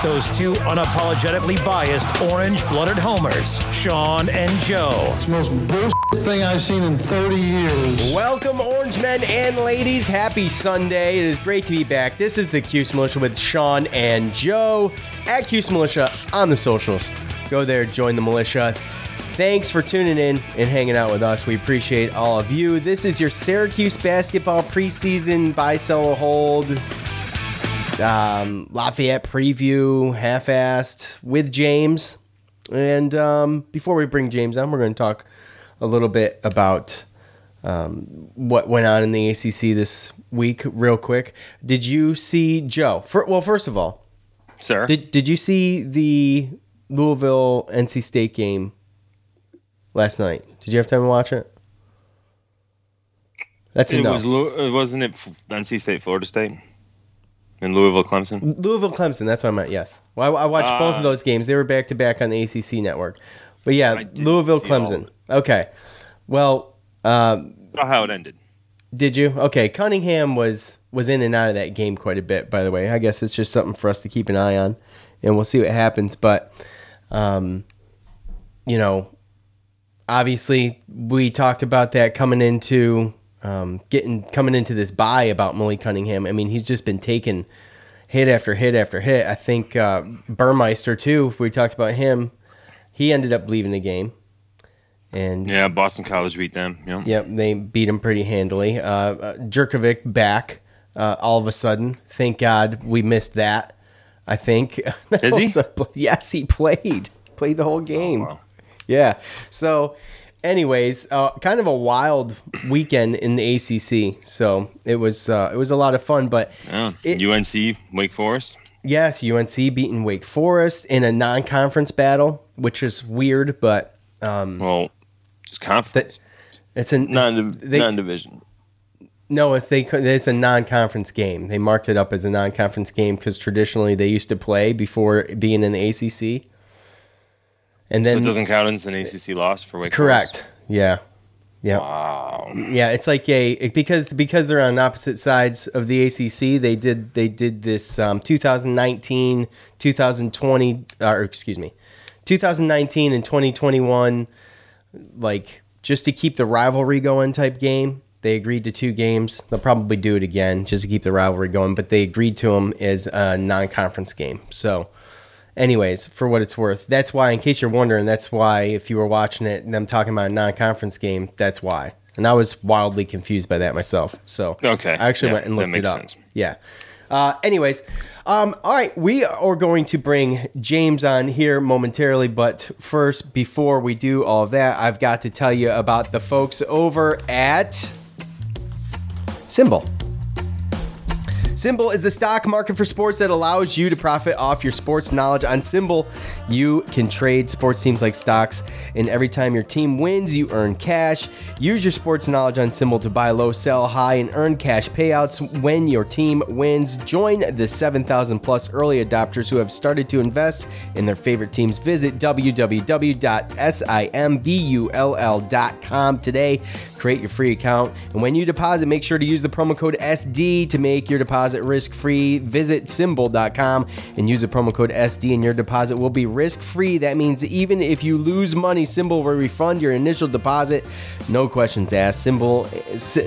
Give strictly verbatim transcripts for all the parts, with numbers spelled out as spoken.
Those two unapologetically biased, orange-blooded homers, Sean and Joe. It's the most bullshit thing I've seen in thirty years. Welcome, orange men and ladies. Happy Sunday. It is great to be back. This is the Cuse Militia with Sean and Joe at Cuse Militia on the socials. Go there, join the militia. Thanks for tuning in and hanging out with us. We appreciate all of you. This is your Syracuse basketball preseason buy, sell, or hold. Um, Lafayette preview, half-assed with James. And um, before we bring James on, we're going to talk a little bit about um, what went on in the A C C this week real quick. Did you see Joe? For, well, first of all, sir, did, did you see the Louisville N C State game last night? Did you have time to watch it? That's it enough. Was, wasn't it N C State, Florida State? In Louisville, Clemson? Louisville, Clemson. That's what I meant, yes. Well, I, I watched uh, both of those games. They were back-to-back on the A C C network. But, yeah, Louisville, Clemson. Okay. Well. Uh, saw how it ended. Did you? Okay. Cunningham was, was in and out of that game quite a bit, by the way. I guess it's just something for us to keep an eye on, and we'll see what happens. But, um, you know, obviously we talked about that coming into – Um, getting coming into this bye about Malik Cunningham. I mean, he's just been taking hit after hit after hit. I think uh, Burmeister too. We talked about him. He ended up leaving the game. And yeah, Boston College beat them. Yep, yep they beat him pretty handily. Uh, uh, Zerkovich back uh, all of a sudden. Thank God we missed that. I think. Is he? A, yes, he played. Played the whole game. Oh, wow. Yeah. So. Anyways, uh, kind of a wild weekend in the A C C, so it was uh, it was a lot of fun. But yeah. it, U N C, Wake Forest? Yes, U N C beating Wake Forest in a non-conference battle, which is weird, but... Um, well, it's conference. That, it's a non-division. No, it's they. It's a non-conference game. They marked it up as a non-conference game because traditionally they used to play before being in the A C C. And then, so it doesn't count as an A C C loss for Wake Forest? Correct. Yeah. Yeah. Wow. Yeah, it's like a because because they're on opposite sides of the A C C. They did they did this um, twenty nineteen, twenty twenty, or excuse me, twenty nineteen and twenty twenty-one, like just to keep the rivalry going type game. They agreed to two games. They'll probably do it again just to keep the rivalry going. But they agreed to them as a non-conference game. So. Anyways, for what it's worth, that's why, in case you're wondering, that's why if you were watching it and I'm talking about a non-conference game, that's why. And I was wildly confused by that myself. So okay. I actually yeah, went and looked it up. Sense. Yeah. Uh, anyways, um, all right, we are going to bring James on here momentarily. But first, before we do all of that, I've got to tell you about the folks over at SimBull. SimBull is the stock market for sports that allows you to profit off your sports knowledge. On SimBull, you can trade sports teams like stocks, and every time your team wins, you earn cash. Use your sports knowledge on SimBull to buy low, sell high, and earn cash payouts when your team wins. Join the seven thousand plus early adopters who have started to invest in their favorite teams. Visit w w w dot simbull dot com today. Create your free account, and when you deposit, make sure to use the promo code S D to make your deposit deposit risk-free. Visit Symbol dot com and use the promo code S D and your deposit will be risk-free. That means even if you lose money, Symbol will refund your initial deposit. No questions asked. Symbol,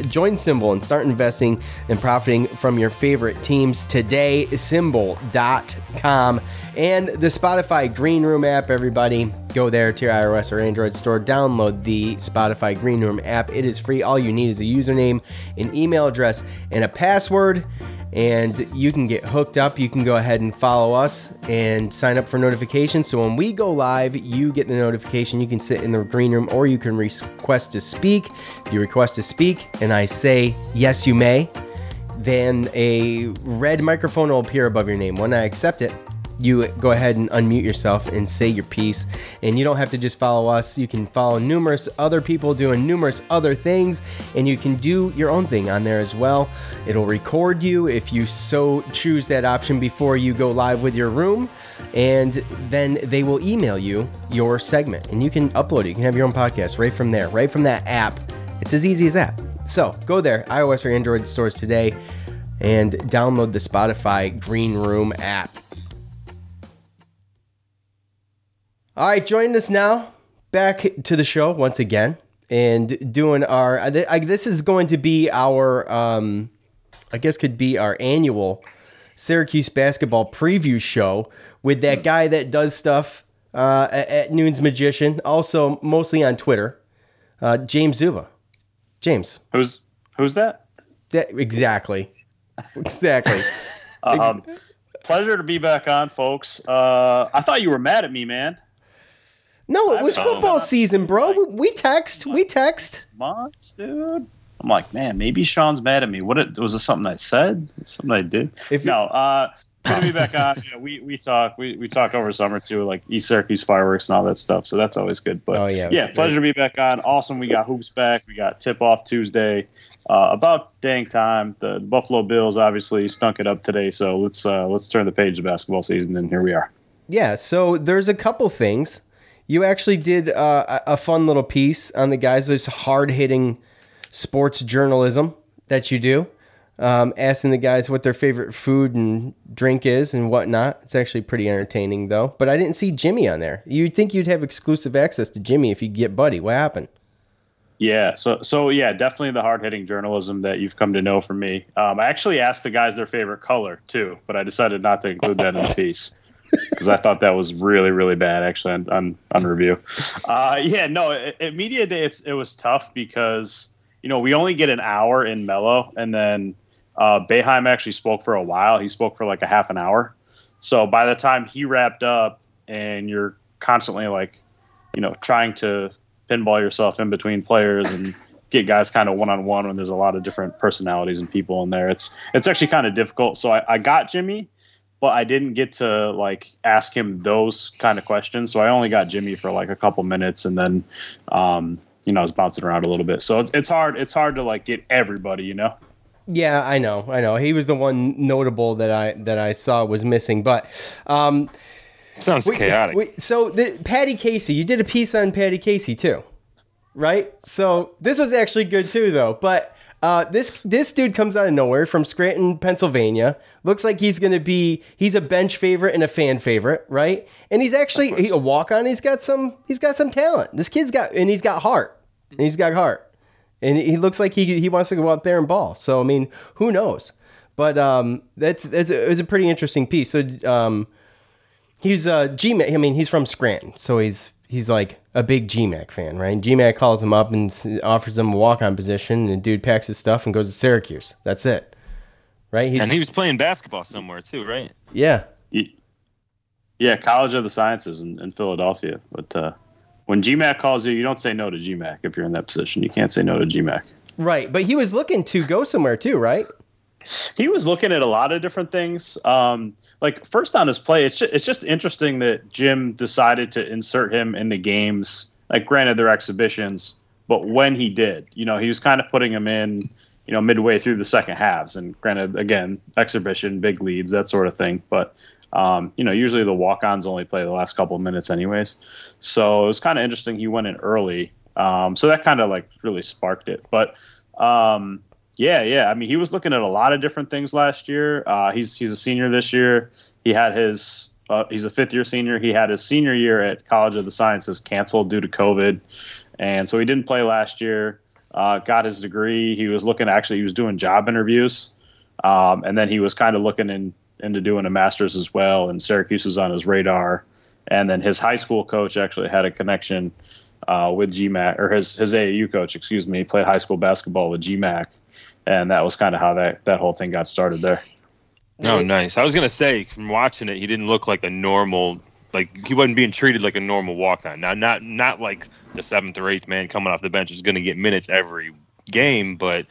join Symbol and start investing and profiting from your favorite teams today. Symbol dot com. And the Spotify Green Room app, everybody. Go there to your iOS or Android store. Download the Spotify Green Room app. It is free. All you need is a username, an email address, and a password. And you can get hooked up. You can go ahead and follow us and sign up for notifications. So when we go live, you get the notification. You can sit in the green room or you can request to speak. If you request to speak and I say, yes, you may, then a red microphone will appear above your name. When I accept it, you go ahead and unmute yourself and say your piece. And you don't have to just follow us. You can follow numerous other people doing numerous other things, and you can do your own thing on there as well. It'll record you if you so choose that option before you go live with your room, and then they will email you your segment and you can upload it. You can have your own podcast right from there, right from that app. It's as easy as that. So go there, iOS or Android stores today, and download the Spotify Green Room app. All right, joining us now, back to the show once again, and doing our, I, this is going to be our, um, I guess could be our annual Syracuse basketball preview show with that guy that does stuff uh, at, at Nunes Magician, also mostly on Twitter, uh, James Szuba. James. Who's who's that? that exactly. Exactly. um, pleasure to be back on, folks. Uh, I thought you were mad at me, man. No, it was football season, bro. We text. We text. Months, dude. I'm like, man, maybe Sean's mad at me. What it, was it something I said? Something I did? If no. Uh, we'll be back on. You know, we we talk. We we talked over summer too, like East Syracuse fireworks and all that stuff. So that's always good. But oh, yeah, yeah pleasure to be back on. Awesome. We got hoops back. We got tip off Tuesday. Uh, about dang time. The Buffalo Bills obviously stunk it up today. So let's uh, let's turn the page to basketball season, and here we are. Yeah. So there's a couple things. You actually did uh, a fun little piece on the guys, this hard-hitting sports journalism that you do, um, asking the guys what their favorite food and drink is and whatnot. It's actually pretty entertaining, though. But I didn't see Jimmy on there. You'd think you'd have exclusive access to Jimmy if you get Buddy. What happened? Yeah, so, so yeah, definitely the hard-hitting journalism that you've come to know from me. Um, I actually asked the guys their favorite color, too, but I decided not to include that in the piece. Because I thought that was really, really bad, actually, on on, on review. Uh, yeah, no, at Media Day, it's, it was tough because, you know, we only get an hour in Mello. And then uh, Boeheim actually spoke for a while. He spoke for like a half an hour. So by the time he wrapped up and you're constantly like, you know, trying to pinball yourself in between players and get guys kind of one-on-one when there's a lot of different personalities and people in there, it's, it's actually kind of difficult. So I, I got Jimmy. But I didn't get to, like, ask him those kind of questions. So I only got Jimmy for, like, a couple minutes. And then, um, you know, I was bouncing around a little bit. So it's it's hard. It's hard to, like, get everybody, you know? Yeah, I know. I know. He was the one notable that I that I saw was missing. But um, sounds we, chaotic. We, so the, Patty Casey, you did a piece on Patty Casey, too, right? So this was actually good, too, though. But Uh, this this dude comes out of nowhere from Scranton, Pennsylvania. Looks like he's going to be, he's a bench favorite and a fan favorite, right? And he's actually he, a walk-on. He's got some, he's got some talent. This kid's got, and he's got heart. And he's got heart. And he looks like he he wants to go out there and ball. So, I mean, who knows? But um, that's, that's a, it was a pretty interesting piece. So, um, he's a G M A C, I mean, he's from Scranton. So he's, he's like a big G M A C fan, right? And G M A C calls him up and offers him a walk-on position, and the dude packs his stuff and goes to Syracuse. That's it, right? He's, and he was playing basketball somewhere too, right? Yeah. Yeah, College of the Sciences in, in Philadelphia. But uh, when G M A C calls you, you don't say no to G M A C if you're in that position. You can't say no to G M A C. Right, but he was looking to go somewhere too, right? He was looking at a lot of different things. Um, like first on his play, it's just, it's just interesting that Jim decided to insert him in the games. Like granted, they're exhibitions, but when he did, you know, he was kind of putting him in, you know, midway through the second halves. And granted, again, exhibition, big leads, that sort of thing. But um, you know, usually the walk-ons only play the last couple of minutes, anyways. So it was kind of interesting. He went in early, um, so that kind of like really sparked it. But um, Yeah, yeah. I mean, he was looking at a lot of different things last year. Uh, he's he's a senior this year. He had his uh, he's a fifth year senior. He had his senior year at College of the Sciences canceled due to COVID, and so he didn't play last year. Uh, got his degree. He was looking actually he was doing job interviews, um, and then he was kind of looking in, into doing a master's as well. And Syracuse was on his radar. And then his high school coach actually had a connection uh, with G MAC, or his his A A U coach, excuse me, played high school basketball with G MAC. And that was kind of how that, that whole thing got started there. Oh, nice. I was going to say, from watching it, he didn't look like a normal, like he wasn't being treated like a normal walk-on. Now, not not like the seventh or eighth man coming off the bench is going to get minutes every game, but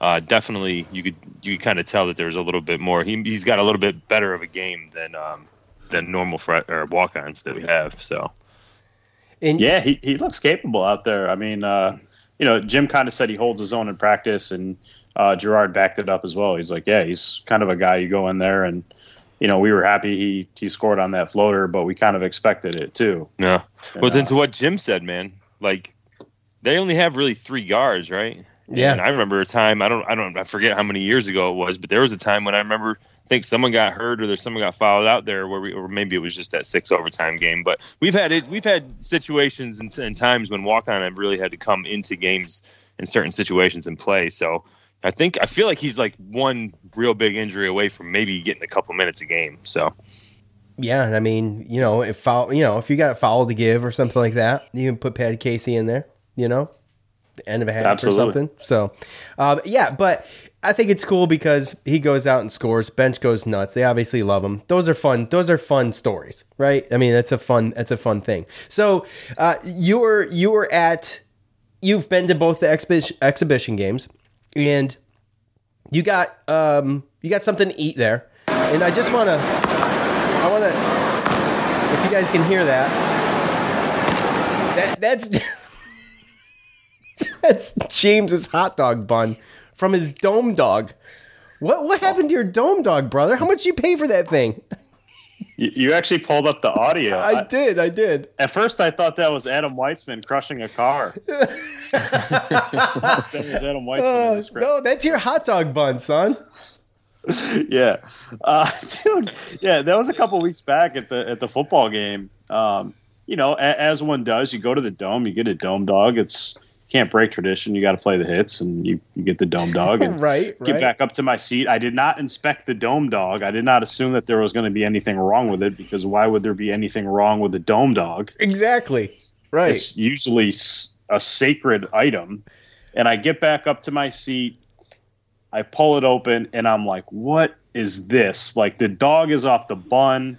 uh, definitely you could you could kind of tell that there's a little bit more. He, he's got a little bit better of a game than um, than normal fret, or walk-ons that we have. So, and yeah, he, he looks capable out there. I mean, uh, you know, Jim kind of said he holds his own in practice, and uh, Gerard backed it up as well. He's like, yeah, he's kind of a guy you go in there, and you know, we were happy he he scored on that floater, but we kind of expected it too. Yeah, well, and, uh, into what Jim said, man. Like, they only have really three guards, right? Yeah. And I remember a time I don't I don't I forget how many years ago it was, but there was a time when I remember. I think someone got hurt or there's someone got fouled out there where we, or maybe it was just that six overtime game. But we've had it, we've had situations and, and times when walk on have really had to come into games in certain situations and play. So I think I feel like he's like one real big injury away from maybe getting a couple minutes a game. So yeah, and I mean, you know, if foul, you know, if you got a foul to give or something like that, you can put Patty Casey in there. You know, the end of a half. Absolutely. Or something. So um, yeah, but. I think it's cool because he goes out and scores. Bench goes nuts. They obviously love him. Those are fun. Those are fun stories, right? I mean, that's a fun. That's a fun thing. So uh, you were you were at. You've been to both the exhibition exhibition games, and you got um you got something to eat there. And I just wanna I wanna if you guys can hear that. That that's that's James's hot dog bun. From his Dome Dog. What what happened to your Dome Dog, brother? How much did you pay for that thing? You, you actually pulled up the audio. I, I did, I did. At first I thought that was Adam Weitzman crushing a car. That was Adam Weitzman uh, in the script. No, that's your hot dog bun, son. Yeah. Uh, dude, yeah, that was a couple weeks back at the at the football game. Um, you know, a, as one does, you go to the Dome, you get a Dome Dog. It's can't break tradition. You got to play the hits, and you, you get the Dome Dog and right, right. Get back up to my seat. I did not inspect the Dome Dog. I did not assume that there was going to be anything wrong with it, because why would there be anything wrong with the Dome Dog? Exactly. Right. It's usually a sacred item. And I get back up to my seat. I pull it open, and I'm like, what is this? Like, the dog is off the bun.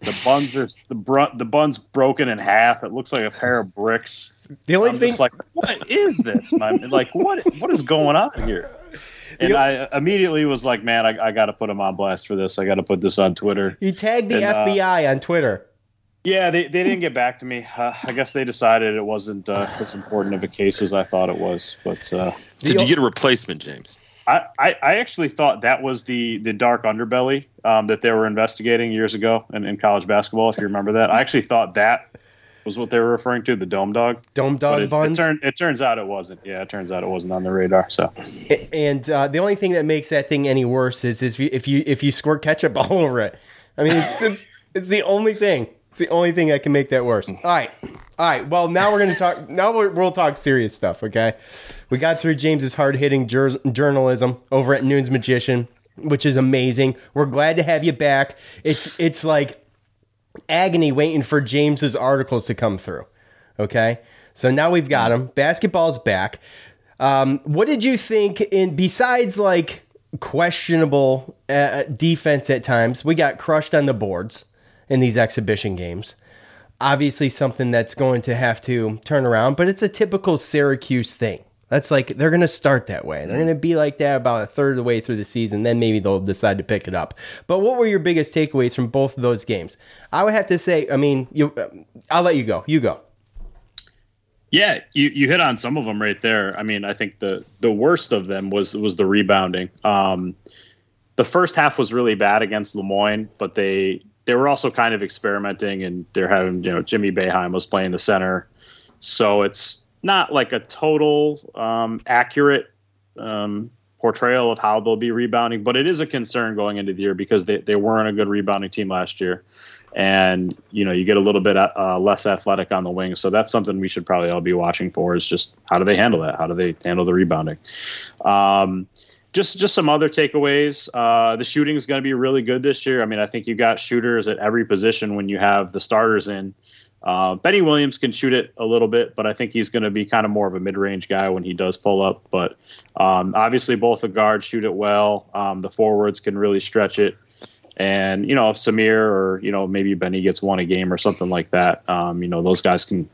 The buns are the br- the bun's broken in half. It looks like a pair of bricks. The only I'm thing, just like, what is this, man? Like, what what is going on here? And I immediately was like, man, I, I got to put him on blast for this. I got to put this on Twitter. You tagged the and, F B I uh, on Twitter. Yeah, they they didn't get back to me. Uh, I guess they decided it wasn't uh, as important of a case as I thought it was. But uh, did you get a replacement, James? I, I actually thought that was the, the dark underbelly um, that they were investigating years ago in, in college basketball, if you remember that. I actually thought that was what they were referring to, the Dome Dog. Dome Dog it, buns? It, turn, it turns out it wasn't. Yeah, it turns out it wasn't on the radar. So, And uh, the only thing that makes that thing any worse is, is if, you, if you if you squirt ketchup all over it. I mean, it's, it's, it's the only thing. It's the only thing that can make that worse. All right. All right, well, now we're going to talk – now we're, we'll talk serious stuff, okay? We got through James's hard-hitting jur- journalism over at Noon's Magician, which is amazing. We're glad to have you back. It's it's like agony waiting for James's articles to come through, okay? So now we've got him. Basketball's back. Um, what did you think in – besides, like, questionable uh, defense at times, we got crushed on the boards in these exhibition games. Obviously something that's going to have to turn around, but it's a typical Syracuse thing. That's like, they're going to start that way. They're going to be like that about a third of the way through the season. Then maybe they'll decide to pick it up. But what were your biggest takeaways from both of those games? I would have to say, I mean, you, I'll let you go. You go. Yeah, you, you hit on some of them right there. I mean, I think the, the worst of them was, was the rebounding. Um, the first half was really bad against Lemoyne, but they, They were also kind of experimenting, and they're having, you know, Jimmy Boeheim was playing the center. So it's not like a total um, accurate um, portrayal of how they'll be rebounding, but it is a concern going into the year because they, they weren't a good rebounding team last year. And, you know, you get a little bit uh, less athletic on the wing. So that's something we should probably all be watching for, is just how do they handle that? How do they handle the rebounding? Um, just just some other takeaways. Uh, the shooting is going to be really good this year. I mean, I think you got shooters at every position when you have the starters in. Uh, Benny Williams can shoot it a little bit, but I think he's going to be kind of more of a mid-range guy when he does pull up. But um, obviously both the guards shoot it well. Um, the forwards can really stretch it. And, you know, if Samir or, you know, maybe Benny gets one a game or something like that, um, you know, those guys can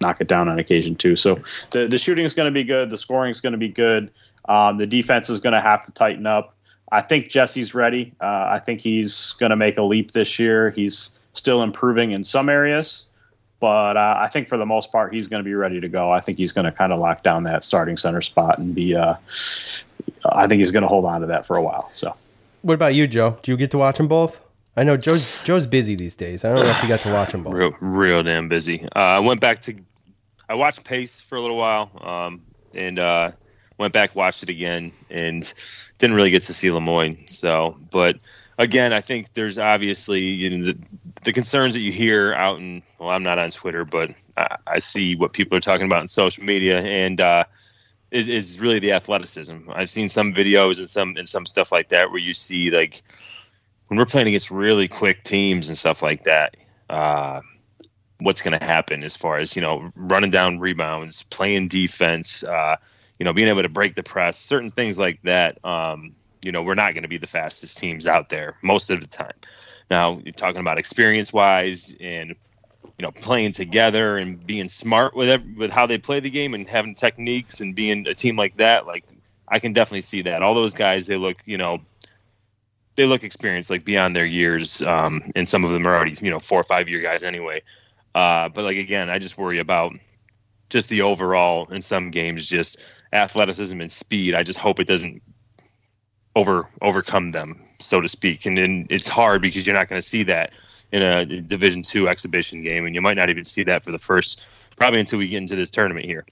knock it down on occasion too. So the, the shooting is going to be good. The scoring is going to be good. Um, the defense is going to have to tighten up. I think Jesse's ready. Uh, I think he's going to make a leap this year. He's still improving in some areas, but uh, I think for the most part, he's going to be ready to go. I think he's going to kind of lock down that starting center spot and be, uh, I think he's going to hold on to that for a while. So. What about you, Joe? Do you get to watch them both? I know Joe's Joe's busy these days. I don't know if you got to watch them both. Real, real damn busy. Uh, I went back to, I watched Pace for a little while, um, and uh, went back, watched it again, and didn't really get to see Lemoyne. So, but again, I think there's obviously, you know, the, the concerns that you hear out in. Well, I'm not on Twitter, but I, I see what people are talking about on social media, and. Uh, Is, is really the athleticism. I've seen some videos and some and some stuff like that where you see, like, when we're playing against really quick teams and stuff like that, uh, what's going to happen as far as, you know, running down rebounds, playing defense, uh, you know, being able to break the press, certain things like that. Um, you know, we're not going to be the fastest teams out there most of the time. Now, you're talking about experience-wise and, you know, playing together and being smart with every, with how they play the game and having techniques and being a team like that, like, I can definitely see that. All those guys, they look, you know, they look experienced, like, beyond their years, um, and some of them are already, you know, four or five-year guys anyway. Uh, but, like, again, I just worry about just the overall, in some games, just athleticism and speed. I just hope it doesn't over overcome them, so to speak. And then it's hard because you're not going to see that in a Division two exhibition game, and you might not even see that for the first, probably until we get into this tournament here.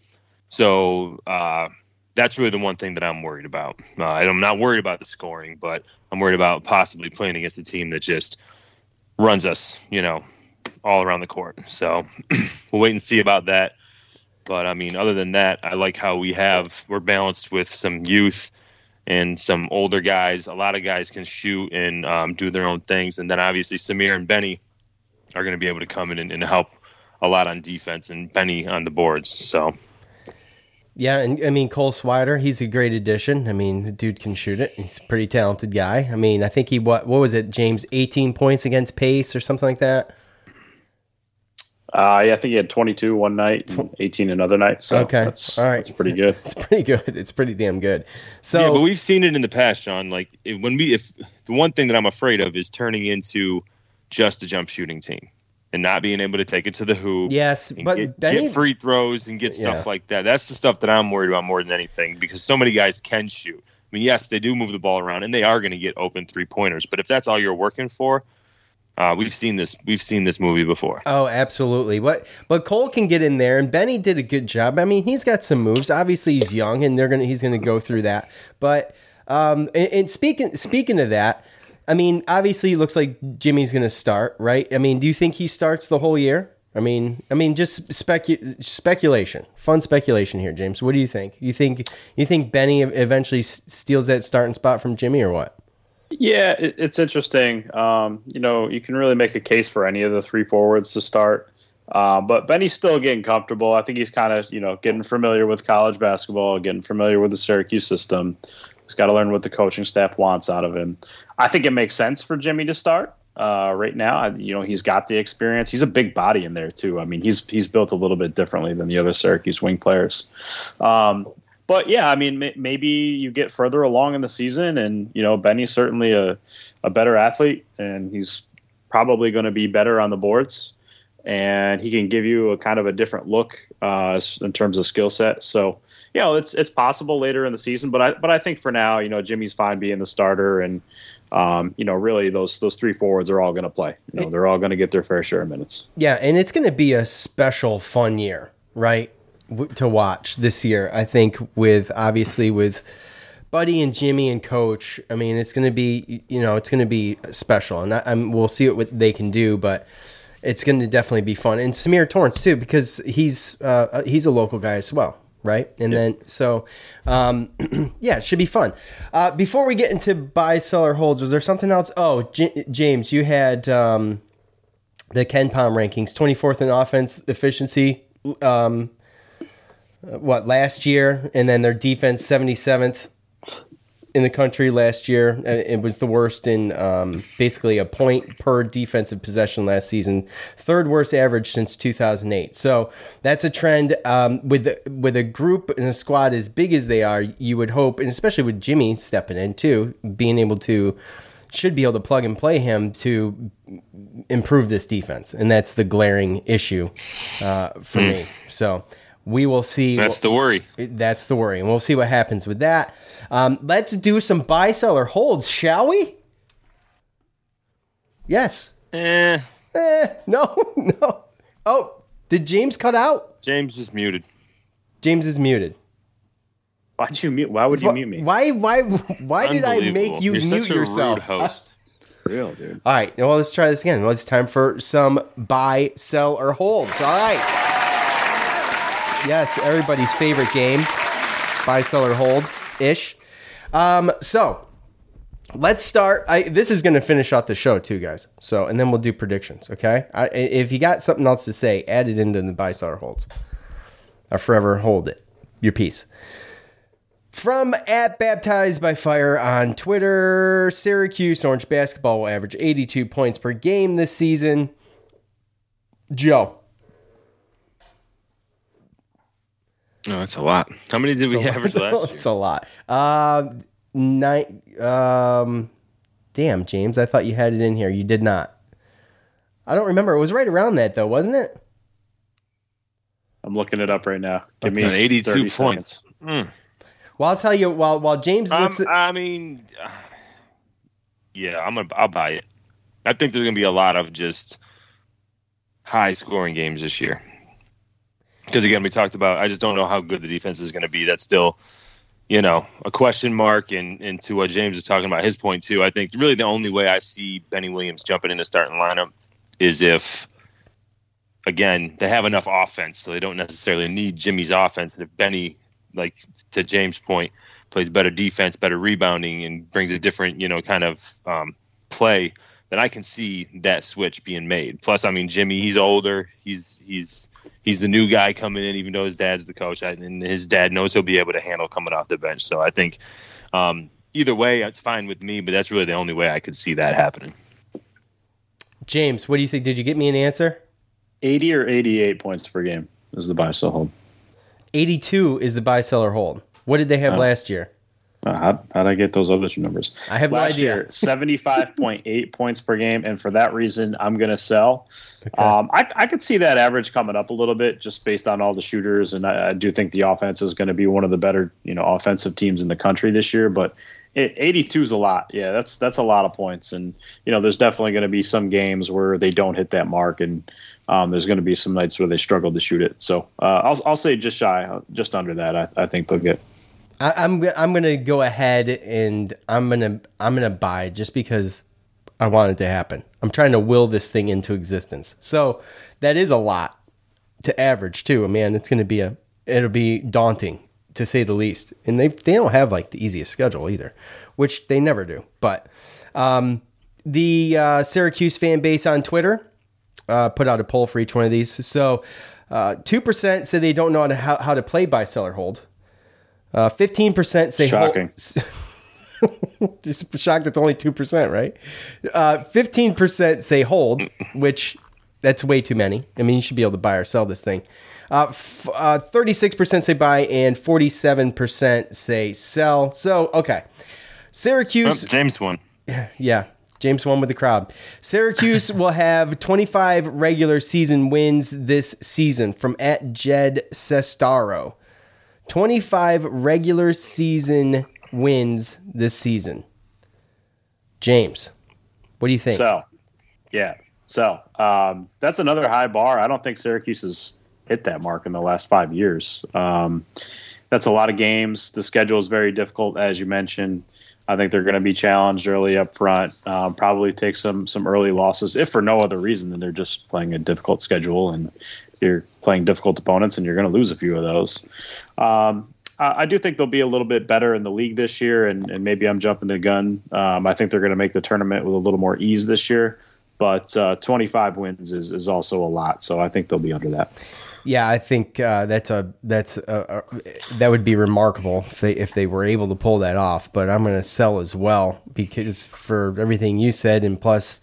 So uh, that's really the one thing that I'm worried about. Uh, I'm not worried about the scoring, but I'm worried about possibly playing against a team that just runs us, you know, all around the court. So we'll wait and see about that. But, I mean, other than that, I like how we have, we're balanced with some youth and some older guys. A lot of guys can shoot and um, do their own things. And then obviously Samir and Benny are going to be able to come in and, and help a lot on defense, and Benny on the boards. So, yeah, and I mean, Cole Swider, he's a great addition. I mean, the dude can shoot it. He's a pretty talented guy. I mean, I think he, what, what was it, James, eighteen points against Pace or something like that? Uh, yeah, I think he had twenty-two one night, and eighteen another night. So okay. that's, All right. that's pretty good. It's pretty good. It's pretty damn good. So, yeah, but we've seen it in the past, Sean. Like, if, when we, if the one thing that I'm afraid of is turning into just a jump shooting team and not being able to take it to the hoop. Yes, but get, Benny, get free throws and get stuff yeah. like that. That's the stuff that I'm worried about more than anything, because so many guys can shoot. I mean, yes, they do move the ball around and they are going to get open three pointers. But if that's all you're working for. Uh, we've seen this. We've seen this movie before. Oh, absolutely. What? But Cole can get in there, and Benny did a good job. I mean, he's got some moves. Obviously, he's young, and they're gonna. He's gonna go through that. But um, and, and speaking speaking of that, I mean, obviously, it looks like Jimmy's gonna start, right? I mean, do you think he starts the whole year? I mean, I mean, just specu- speculation, fun speculation here, James. What do you think? You think you think Benny eventually steals that starting spot from Jimmy, or what? Yeah, it's interesting. Um, you know, you can really make a case for any of the three forwards to start. Uh, but Benny's still getting comfortable. I think he's kind of, you know, getting familiar with college basketball, getting familiar with the Syracuse system. He's got to learn what the coaching staff wants out of him. I think it makes sense for Jimmy to start uh, right now. You know, he's got the experience. He's a big body in there, too. I mean, he's he's built a little bit differently than the other Syracuse wing players. Um But, yeah, I mean, maybe you get further along in the season and, you know, Benny's certainly a, a better athlete, and he's probably going to be better on the boards, and he can give you a kind of a different look uh, in terms of skill set. So, you know, it's it's possible later in the season. But I but I think for now, you know, Jimmy's fine being the starter. And, um, you know, really those those three forwards are all going to play. You know, they're all going to get their fair share of minutes. Yeah, and it's going to be a special fun year, right? To watch this year, I think, with obviously with Buddy and Jimmy and Coach, I mean, it's going to be, you know, it's going to be special. And I, I'm, we'll see what they can do, but it's going to definitely be fun. And Samir Torrance, too, because he's uh, he's a local guy as well, right? And yeah. then, so, um, yeah, it should be fun. Uh, before we get into buy, sell, or holds, was there something else? Oh, J- James, you had um, the KenPom rankings, twenty-fourth in offense efficiency, um, what, last year, and then their defense, seventy-seventh. In the country last year. It was the worst in um, basically a point per defensive possession last season. Third worst average since two thousand eight. So that's a trend um, with the, with a group and a squad as big as they are. You would hope, and especially with Jimmy stepping in too, being able to should be able to plug and play him to improve this defense, and that's the glaring issue uh, for mm. me. So. We will see. That's the worry. That's the worry. And we'll see what happens with that. Um, let's do some buy, sell, or holds, shall we? Yes. Eh. Eh. No, no. Oh, did James cut out? James is muted. James is muted. Why'd you mute? Why would you why, mute me? Why Why? Why did I make you You're mute such a yourself? Rude host. Uh, Real, dude. All right. Well, let's try this again. Well, it's time for some buy, sell, or holds. All right. Yes, everybody's favorite game, buy, sell, or hold-ish. Um, so let's start. I, this is going to finish off the show too, guys. So, and then we'll do predictions, okay? I, if you got something else to say, add it into the buy, sell, or holds. Or forever hold it. Your piece. From at Baptized by Fire on Twitter, Syracuse Orange basketball will average eighty-two points per game this season. Joe. No, oh, it's a lot. How many did it's we average last year? It's a lot. Uh, nine, um, damn, James, I thought you had it in here. You did not. I don't remember. It was right around that, though, wasn't it? I'm looking it up right now. Give okay. me eighty-two points. Mm. Well, I'll tell you. While while James looks, um, at- I mean, yeah, I'm gonna. I'll buy it. I think there's gonna be a lot of just high-scoring games this year. Because, again, we talked about, I just don't know how good the defense is going to be. That's still, you know, a question mark. And, and to what James is talking about, his point, too, I think really the only way I see Benny Williams jumping into starting lineup is if, again, they have enough offense. So they don't necessarily need Jimmy's offense. And if Benny, like to James' point, plays better defense, better rebounding, and brings a different, you know, kind of um, play, then I can see that switch being made. Plus, I mean, Jimmy, he's older. He's, he's, He's the new guy coming in, even though his dad's the coach, and his dad knows he'll be able to handle coming off the bench. So I think um, either way, it's fine with me, but that's really the only way I could see that happening. James, what do you think? Did you get me an answer? eighty or eighty-eight points per game is the buy-sell hold. eighty-two is the buy-sell hold. What did they have uh, last year? Uh, how, how'd I get those other two numbers? I have last no idea. Year, seventy-five point eight points per game, and for that reason, I'm going to sell. Okay. Um, I, I could see that average coming up a little bit just based on all the shooters, and I, I do think the offense is going to be one of the better, you know, offensive teams in the country this year. But eighty-two is a lot. Yeah, that's that's a lot of points, and you know, there's definitely going to be some games where they don't hit that mark, and um, there's going to be some nights where they struggle to shoot it. So uh, I'll I'll say just shy, just under that. I, I think they'll get. I, I'm I'm going to go ahead and I'm gonna I'm gonna buy just because. I want it to happen. I'm trying to will this thing into existence. So that is a lot to average too. Man, it's going to be a, it'll be daunting to say the least. And they they don't have like the easiest schedule either, which they never do. But um, the uh, Syracuse fan base on Twitter uh, put out a poll for each one of these. So uh, two percent said they don't know how to, how, how to play buy, sell, or hold. Uh, fifteen percent say shocking. Hold. You're shocked it's only two percent, right? Uh, fifteen percent say hold, which that's way too many. I mean, you should be able to buy or sell this thing. Uh, f- uh, thirty-six percent say buy and forty-seven percent say sell. So, okay. Syracuse. Oh, James won. Yeah, James won with the crowd. Syracuse will have twenty-five regular season wins this season from at Jed Sestaro. twenty-five regular season wins this season. James, what do you think? So, yeah, so um, that's another high bar. I don't think Syracuse has hit that mark in the last five years. Um, that's a lot of games. The schedule is very difficult, as you mentioned. I think they're going to be challenged early up front, uh, probably take some some early losses, if for no other reason than they're just playing a difficult schedule and you're playing difficult opponents and you're going to lose a few of those. Um, I, I do think they'll be a little bit better in the league this year, and, and maybe I'm jumping the gun. Um, I think they're going to make the tournament with a little more ease this year, but uh, twenty-five wins is, is also a lot, so I think they'll be under that. Yeah, I think uh, that's a that's a, a, that would be remarkable if they if they were able to pull that off. But I'm going to sell as well, because for everything you said, and plus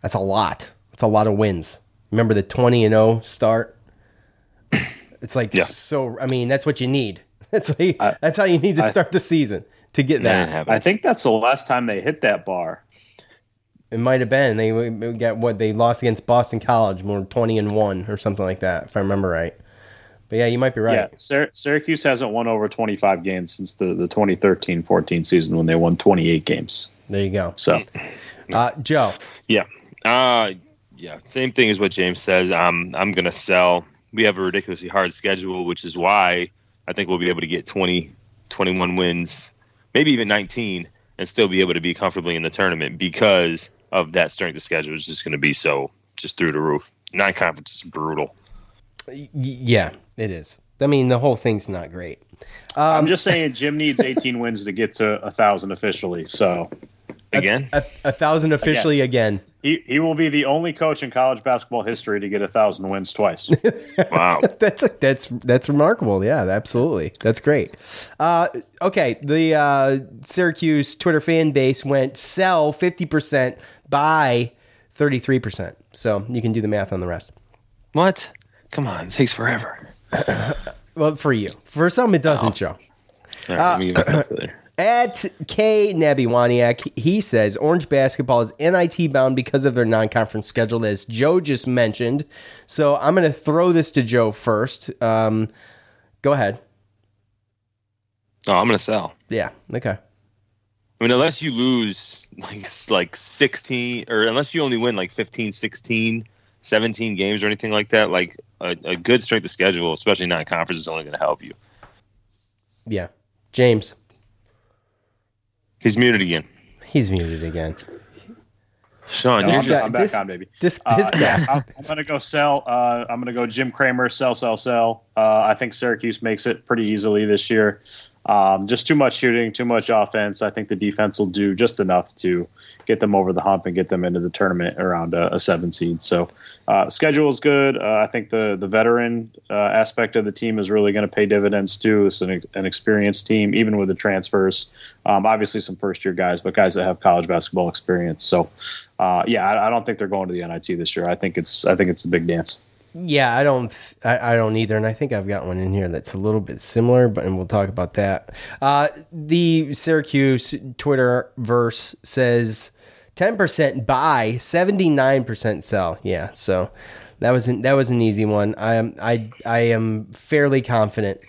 that's a lot. It's a lot of wins. Remember the twenty and oh start? It's like yeah. so. I mean, that's what you need. That's like, I, that's how you need to start I, the season to get that. I think that's the last time they hit that bar. It might have been they got what they lost against Boston College, more twenty and one or something like that, if I remember right. But yeah, you might be right. Yeah, Syr- Syracuse hasn't won over twenty five games since the the twenty thirteen fourteen season when they won twenty eight games. There you go. So, uh, Joe. Yeah, uh, yeah. Same thing as what James said. Um, I'm gonna sell. We have a ridiculously hard schedule, which is why I think we'll be able to get twenty, twenty-one wins, maybe even nineteen, and still be able to be comfortably in the tournament because of that strength of schedule is just going to be so just through the roof. Non-conference is brutal. Yeah, it is. I mean, the whole thing's not great. Um, I'm just saying Jim needs eighteen wins to get to one thousand officially. So again? one thousand officially again. again. He he will be the only coach in college basketball history to get one thousand wins twice. Wow. that's a, that's that's remarkable. Yeah, absolutely. That's great. Uh, okay, the uh, Syracuse Twitter fan base went sell fifty percent. By thirty-three percent. So you can do the math on the rest. What? Come on. It takes forever. Well, for you. For some, it doesn't, oh. Joe. All right, uh, at K. Nabiwaniak, he says, Orange basketball is N I T bound because of their non-conference schedule, as Joe just mentioned. So I'm going to throw this to Joe first. Um, go ahead. Oh, I'm going to sell. Yeah. Okay. I mean, unless you lose like like sixteen, or unless you only win like fifteen, sixteen, seventeen games or anything like that, like a, a good strength of schedule, especially non-conference, is only going to help you. Yeah. James. He's muted again. He's muted again. Sean, no, I'm, just, I'm back this, on, baby. This, this uh, yeah, I'm, I'm going to go sell. Uh, I'm going to go Jim Cramer, sell, sell, sell. Uh, I think Syracuse makes it pretty easily this year. Um, just too much shooting, too much offense. I think the defense will do just enough to get them over the hump and get them into the tournament around a, a seven seed. So uh, schedule is good. Uh, I think the the veteran uh, aspect of the team is really going to pay dividends too. It's an, an experienced team, even with the transfers. Um, obviously some first year guys, but guys that have college basketball experience. So uh, yeah, I, I don't think they're going to the N I T this year. I think it's I think it's the big dance. Yeah, I don't I, I don't either, and I think I've got one in here that's a little bit similar, but and we'll talk about that. Uh, the Syracuse Twitterverse says ten percent buy, seventy-nine percent sell. Yeah, so that was an, that was an easy one. I am I I am fairly confident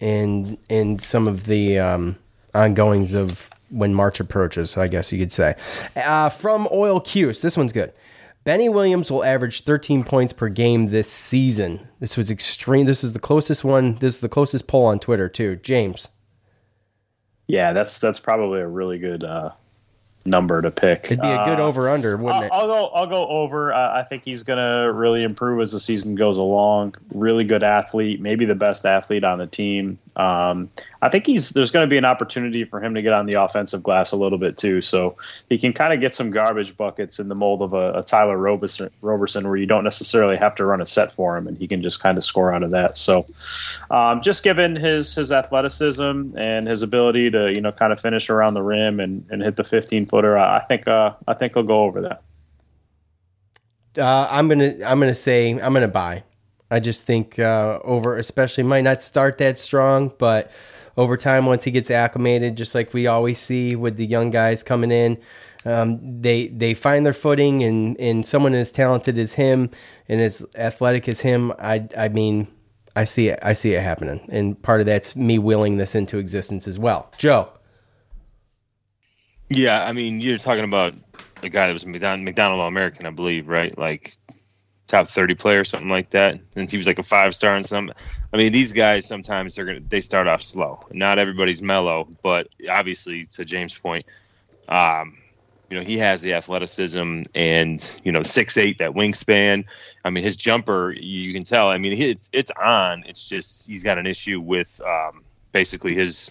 in in some of the um, ongoings of when March approaches, I guess you could say. Uh, from Oil Cuse, this one's good. Benny Williams will average thirteen points per game this season. This was extreme. This is the closest one. This is the closest poll on Twitter too. James. Yeah, that's that's probably a really good uh, number to pick. It'd be a good uh, over under, wouldn't I'll, it? I'll go. I'll go over. Uh, I think he's gonna really improve as the season goes along. Really good athlete, maybe the best athlete on the team. Um, I think he's there's going to be an opportunity for him to get on the offensive glass a little bit too, so he can kind of get some garbage buckets in the mold of a, a Tyler Roberson, Roberson, where you don't necessarily have to run a set for him, and he can just kind of score out of that. So, um, just given his his athleticism and his ability to you know kind of finish around the rim and, and hit the fifteen footer, I think uh, I think he'll go over that. Uh, I'm gonna I'm gonna say I'm gonna buy. I just think uh, over, especially might not start that strong, but over time, once he gets acclimated, just like we always see with the young guys coming in, um, they they find their footing, and, and someone as talented as him and as athletic as him, I I mean, I see it I see it happening, and part of that's me willing this into existence as well. Joe. Yeah, I mean, you're talking about a guy that was McDonald All-American, I believe, right? Like. top thirty player or something like that. And he was like a five-star and something. I mean, these guys sometimes they're gonna they start off slow. Not everybody's mellow, but obviously, to James' point, um, you know, he has the athleticism and, you know, six eight, that wingspan. I mean, his jumper, you can tell. I mean, it's it's on. It's just he's got an issue with um, basically his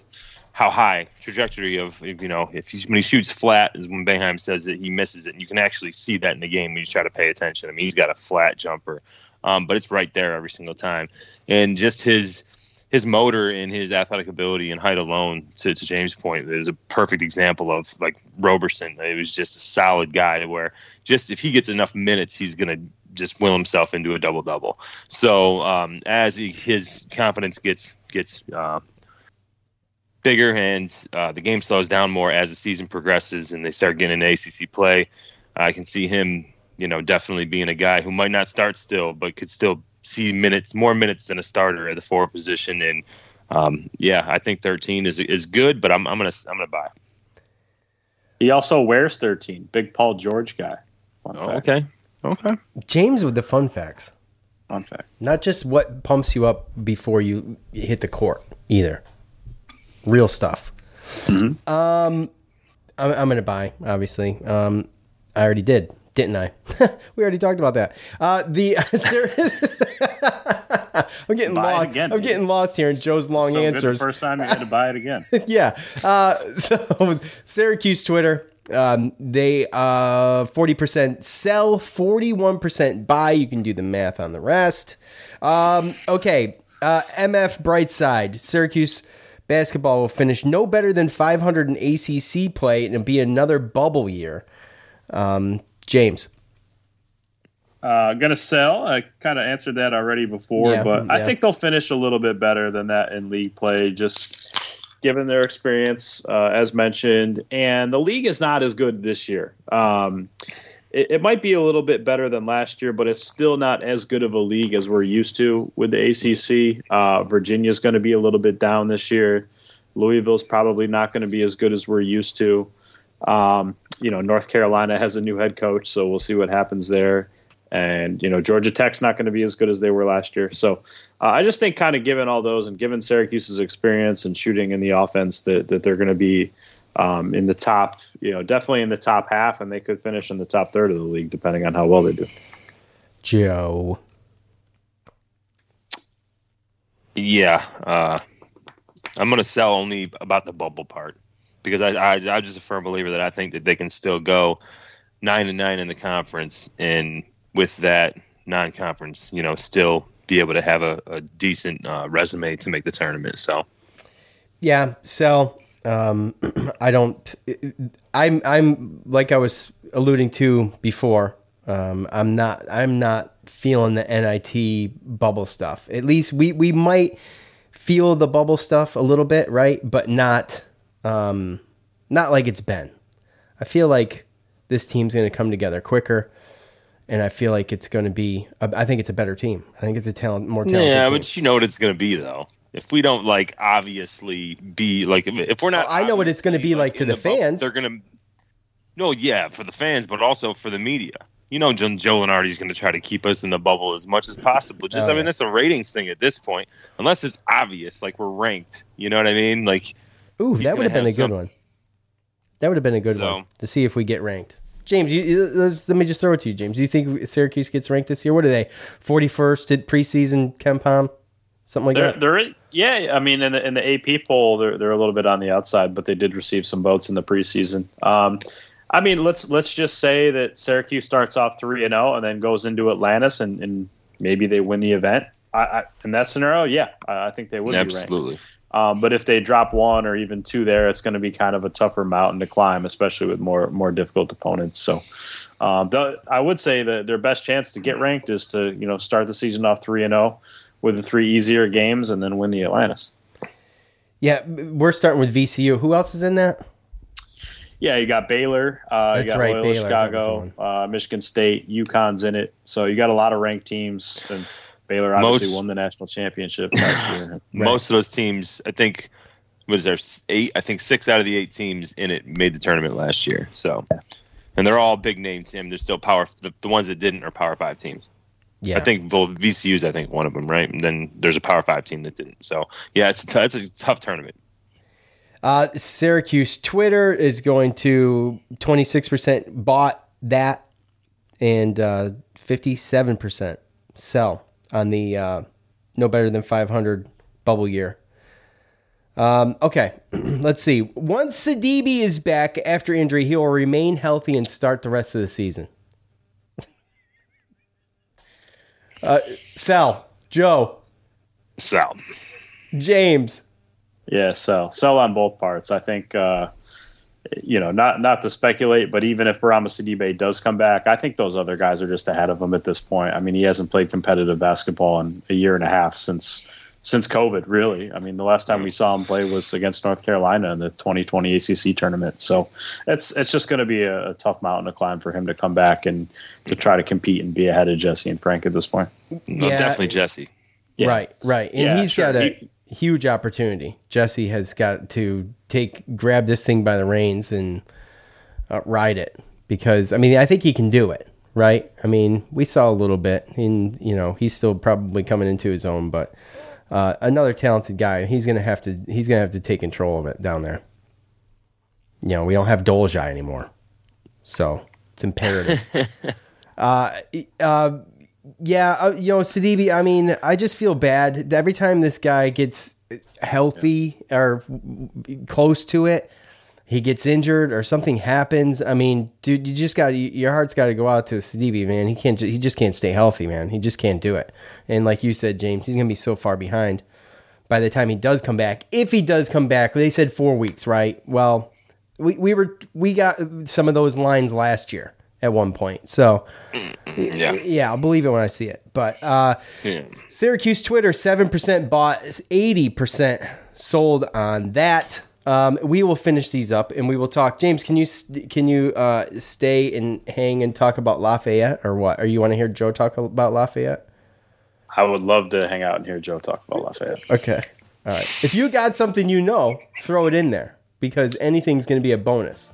how high trajectory of, you know, if he's, when he shoots flat is when Boeheim says that he misses it. And you can actually see that in the game when you try to pay attention. I mean, he's got a flat jumper, um, but it's right there every single time. And just his his motor and his athletic ability and height alone, to, to James' point, is a perfect example of, like, Roberson. It was just a solid guy where just if he gets enough minutes, he's going to just will himself into a double-double. So um, as he, his confidence gets gets uh, – bigger and uh, the game slows down more as the season progresses and they start getting into A C C play. I can see him, you know, definitely being a guy who might not start still, but could still see minutes, more minutes than a starter at the forward position. And um, yeah, I think thirteen is is good, but I'm I'm gonna I'm gonna buy. He also wears thirteen. Big Paul George guy. Fun oh, okay, okay. James with the fun facts. Fun fact. Not just what pumps you up before you hit the court either. Real stuff. Mm-hmm. Um, I'm, I'm going to buy, obviously. Um, I already did, didn't I? We already talked about that. Uh, the uh, I'm getting buy lost. Again, I'm dude. getting lost here in Joe's long so answers. Good the first time you had to buy it again. Yeah. Uh, so Syracuse Twitter, um, they uh, forty percent sell, forty-one percent buy. You can do the math on the rest. Um, okay. Uh, M F Brightside, Syracuse basketball will finish no better than five hundred in A C C play, and it'll be another bubble year. Um, James. Uh, going to sell. I kind of answered that already before, yeah, but yeah. I think they'll finish a little bit better than that in league play, just given their experience, uh, as mentioned. And the league is not as good this year. Um, it, it might be a little bit better than last year, but it's still not as good of a league as we're used to with the A C C. Uh, Virginia's going to be a little bit down this year. Louisville's probably not going to be as good as we're used to. Um, you know, North Carolina has a new head coach, so we'll see what happens there. And, you know, Georgia Tech's not going to be as good as they were last year. So uh, I just think kind of given all those and given Syracuse's experience and shooting in the offense that, that they're going to be Um, in the top, you know, definitely in the top half, and they could finish in the top third of the league, depending on how well they do. Joe. Yeah. Uh, I'm going to sell only about the bubble part because I, I, I'm just a firm believer that I think that they can still go nine and nine in the conference. And with that non-conference, you know, still be able to have a, a decent uh, resume to make the tournament. So, yeah. So, Um, I don't, I'm, I'm like I was alluding to before. Um, I'm not, I'm not feeling the N I T bubble stuff. At least we, we might feel the bubble stuff a little bit, right? But not, um, not like it's been. I feel like this team's going to come together quicker. And I feel like it's going to be, I think it's a better team. I think it's a talent, more talented yeah, team. Yeah, but you know what it's going to be though. If we don't, like, obviously be, like, if we're not... Oh, I know what it's going to be like, like to the, the fans. They're going to... No, yeah, for the fans, but also for the media. You know, Joe Lunardi's going to try to keep us in the bubble as much as possible. Just, oh, I mean, yeah. That's a ratings thing at this point. Unless it's obvious, like, we're ranked. You know what I mean? Like... Ooh, that would have been a some... good one. That would have been a good so, one to see if we get ranked. James, you, let's, let me just throw it to you, James. Do you think Syracuse gets ranked this year? What are they? forty-first at preseason, KenPom? Something like they're, that. They're, yeah, I mean, in the, in the A P poll, they're they're a little bit on the outside, but they did receive some votes in the preseason. Um, I mean, let's let's just say that Syracuse starts off three and zero, and then goes into Atlantis, and, and maybe they win the event. I, I, in that scenario, yeah, I, I think they would absolutely be ranked. Um, but if they drop one or even two there, it's going to be kind of a tougher mountain to climb, especially with more more difficult opponents. So um, the, I would say that their best chance to get ranked is to, you know, start the season off three and zero. With the three easier games and then win the Atlantis. Yeah, we're starting with V C U. Who else is in that? Yeah, you got Baylor, uh, That's you got right, Loyola Baylor, Chicago, uh, Michigan State, UConn's in it. So you got a lot of ranked teams. And Baylor obviously most, won the national championship last year. Right. Most of those teams, I think, was there eight? I think six out of the eight teams in it made the tournament last year. So, and they're all big name teams. They're still power. The, the ones that didn't are Power Five teams. Yeah. I think well, V C U's I think one of them, right? And then there's a Power Five team that didn't. So yeah, it's a t- it's a tough tournament. Uh, Syracuse Twitter is going to twenty-six percent bought that, and uh, fifty-seven percent sell on the uh, no better than five hundred bubble year. Um, okay, let's see. Once Sidibe is back after injury, he will remain healthy and start the rest of the season. Uh, sell. Joe. Sell. James. Yeah, sell. Sell on both parts. I think, uh, you know, not not to speculate, but even if Barama Sidibe does come back, I think those other guys are just ahead of him at this point. I mean, he hasn't played competitive basketball in a year and a half since since COVID, really. I mean, the last time we saw him play was against North Carolina in the twenty twenty A C C tournament. So it's it's just going to be a, a tough mountain to climb for him to come back and to try to compete and be ahead of Jesse and Frank at this point. No, yeah, definitely Jesse. Yeah. Right, right. And yeah, he's sure. got a... He, huge opportunity. Jesse has got to take grab this thing by the reins and uh, ride it, because I mean I think he can do it, right? I mean, we saw a little bit, and you know he's still probably coming into his own, but uh, another talented guy. He's gonna have to he's gonna have to take control of it down there. You know, we don't have Dolja anymore, so it's imperative. uh, uh, Yeah, uh, you know, Sidibe, I mean, I just feel bad. Every time this guy gets healthy or close to it, he gets injured or something happens. I mean, dude, you just got your heart's got to go out to Sidibe, man. He can't, he just can't stay healthy, man. He just can't do it. And like you said, James, he's gonna be so far behind by the time he does come back. If he does come back, they said four weeks, right? Well, we we were we got some of those lines last year at one point. So yeah. yeah, I'll believe it when I see it. But uh, yeah. Syracuse Twitter, seven percent bought, eighty percent sold on that. Um, we will finish these up and we will talk. James, can you can you uh, stay and hang and talk about Lafayette or what? Or you want to hear Joe talk about Lafayette? I would love to hang out and hear Joe talk about Lafayette. Okay. All right. If you got something you know, throw it in there, because anything's going to be a bonus.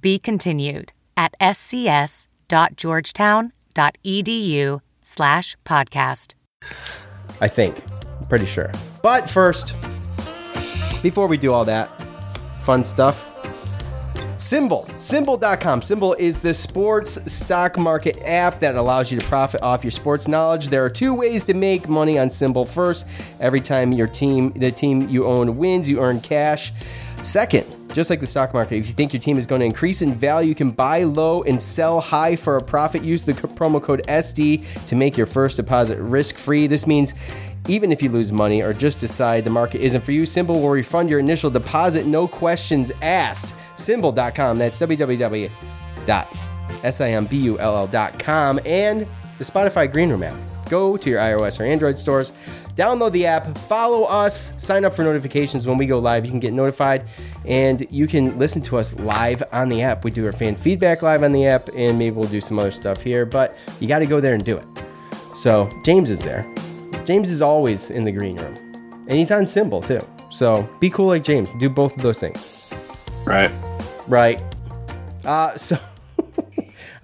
Be continued at scs.georgetown.edu slash podcast. I think. I'm pretty sure. But first, before we do all that fun stuff, Symbol. Symbol dot com. Symbol is the sports stock market app that allows you to profit off your sports knowledge. There are two ways to make money on Symbol. First, every time your team, the team you own wins, you earn cash. Second, just like the stock market, if you think your team is going to increase in value, you can buy low and sell high for a profit. Use the promo code S D to make your first deposit risk-free. This means even if you lose money or just decide the market isn't for you, Symbol will refund your initial deposit, no questions asked. Symbol dot com, that's w w w dot simbull dot com, and the Spotify Green Room app. Go to your iOS or Android stores, download the app, follow us, sign up for notifications when we go live. You can get notified, and you can listen to us live on the app. We do our fan feedback live on the app, and maybe we'll do some other stuff here, but you got to go there and do it. So James is there. James is always in the green room, and he's on Symbol too. So be cool like James. Do both of those things. Right. Right. Uh, so...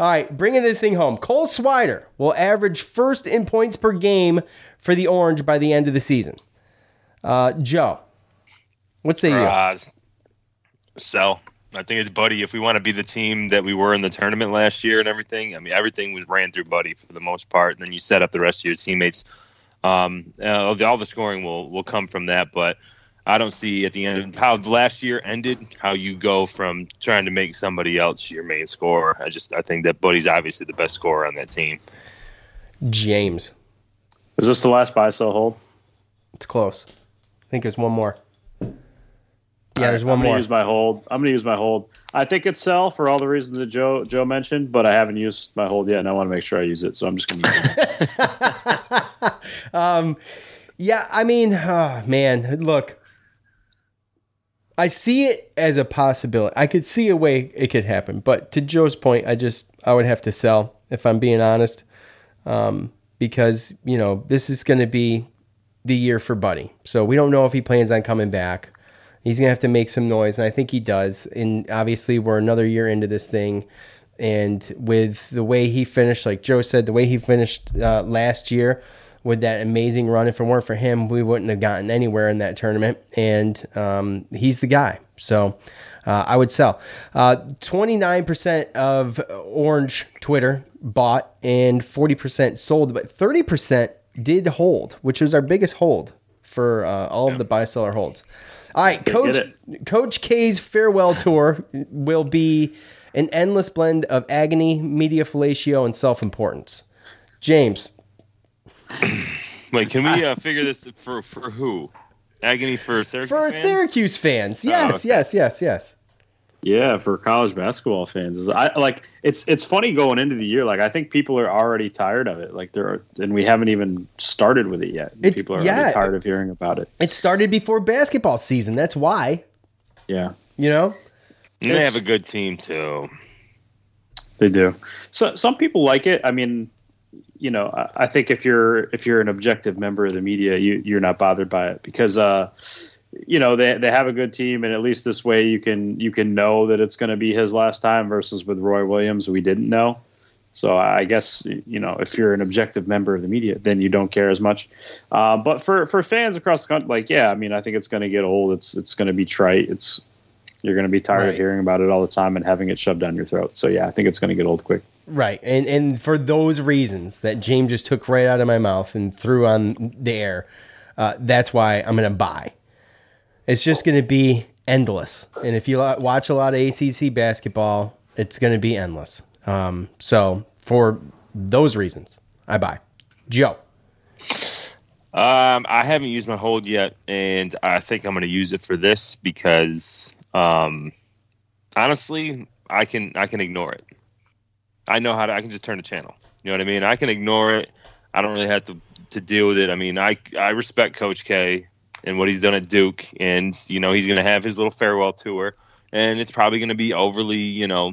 All right, bringing this thing home. Cole Swider will average first in points per game for the Orange by the end of the season. Uh, Joe, what say you? Uh, sell. I think it's Buddy. If we want to be the team that we were in the tournament last year and everything, I mean, everything was ran through Buddy for the most part. And then you set up the rest of your teammates. Um, uh, all the scoring will, will come from that. But I don't see at the end of how last year ended, how you go from trying to make somebody else your main scorer. I just I think that Buddy's obviously the best scorer on that team. James. Is this the last buy, sell, hold? It's close. I think there's one more. Yeah, there's one I'm gonna more. Use my hold. I'm going to use my hold. I think it's sell for all the reasons that Joe Joe mentioned, but I haven't used my hold yet, and I want to make sure I use it, so I'm just going to use it. um, yeah, I mean, oh, man, look, I see it as a possibility. I could see a way it could happen, but to Joe's point, I just I would have to sell if I'm being honest, um, because you know this is going to be the year for Buddy, so we don't know if he plans on coming back. He's going to have to make some noise, and I think he does. And obviously, we're another year into this thing. And with the way he finished, like Joe said, the way he finished uh, last year with that amazing run, if it weren't for him, we wouldn't have gotten anywhere in that tournament. And um, he's the guy. So uh, I would sell. Uh, twenty-nine percent of Orange Twitter bought and forty percent sold, but thirty percent did hold, which was our biggest hold for uh, all of the buy-seller holds. All right, Coach Coach K's farewell tour will be an endless blend of agony, media fellatio, and self-importance. James. Wait, can we uh, figure this for for who? Agony for Syracuse for fans? For Syracuse fans. Yes, oh, okay. yes, yes, yes. Yeah, for college basketball fans. I like it's it's funny going into the year. Like I think people are already tired of it. Like there and we haven't even started with it yet. It's, people are yeah, already tired of hearing about it. It started before basketball season. That's why. Yeah. You know? And they have a good team too. They do. So some people like it. I mean, you know, I, I think if you're if you're an objective member of the media, you you're not bothered by it because uh you know, they they have a good team, and at least this way you can you can know that it's going to be his last time versus with Roy Williams, we didn't know. So I guess, you know, if you're an objective member of the media, then you don't care as much. Uh, but for, for fans across the country, like, yeah, I mean, I think it's going to get old. It's it's going to be trite. It's You're going to be tired right. of hearing about it all the time and having it shoved down your throat. So, yeah, I think it's going to get old quick. Right. And and for those reasons that James just took right out of my mouth and threw on the air, uh, that's why I'm going to buy. It's just going to be endless. And if you watch a lot of A C C basketball, it's going to be endless. Um, so for those reasons, I buy. Joe. Um, I haven't used my hold yet, and I think I'm going to use it for this because, um, honestly, I can I can ignore it. I know how to – I can just turn the channel. You know what I mean? I can ignore it. I don't really have to, to deal with it. I mean, I I respect Coach K and what he's done at Duke, and, you know, he's going to have his little farewell tour, and it's probably going to be overly, you know,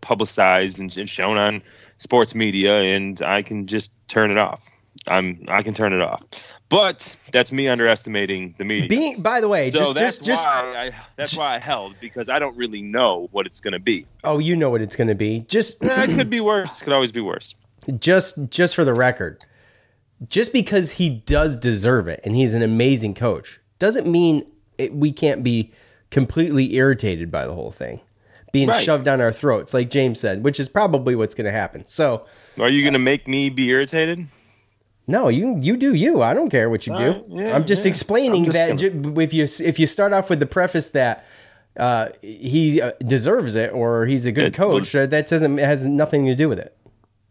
publicized and, and shown on sports media, and I can just turn it off. I'm, I can turn it off. But that's me underestimating the media. Being, by the way, so just, that's, just, why just, I, that's why I held, because I don't really know what it's going to be. Oh, you know what it's going to be. Just nah, it could be worse. It could always be worse. Just, just for the record. Just because he does deserve it and he's an amazing coach doesn't mean it, we can't be completely irritated by the whole thing being right. shoved down our throats, like James said, which is probably what's going to happen. So, are you going to uh, make me be irritated? No, you you do you. I don't care what you uh, do. Yeah, I'm just yeah. explaining I'm just that gonna... ju- if you if you start off with the preface that uh, he uh, deserves it or he's a good it, coach, uh, that doesn't it has nothing to do with it.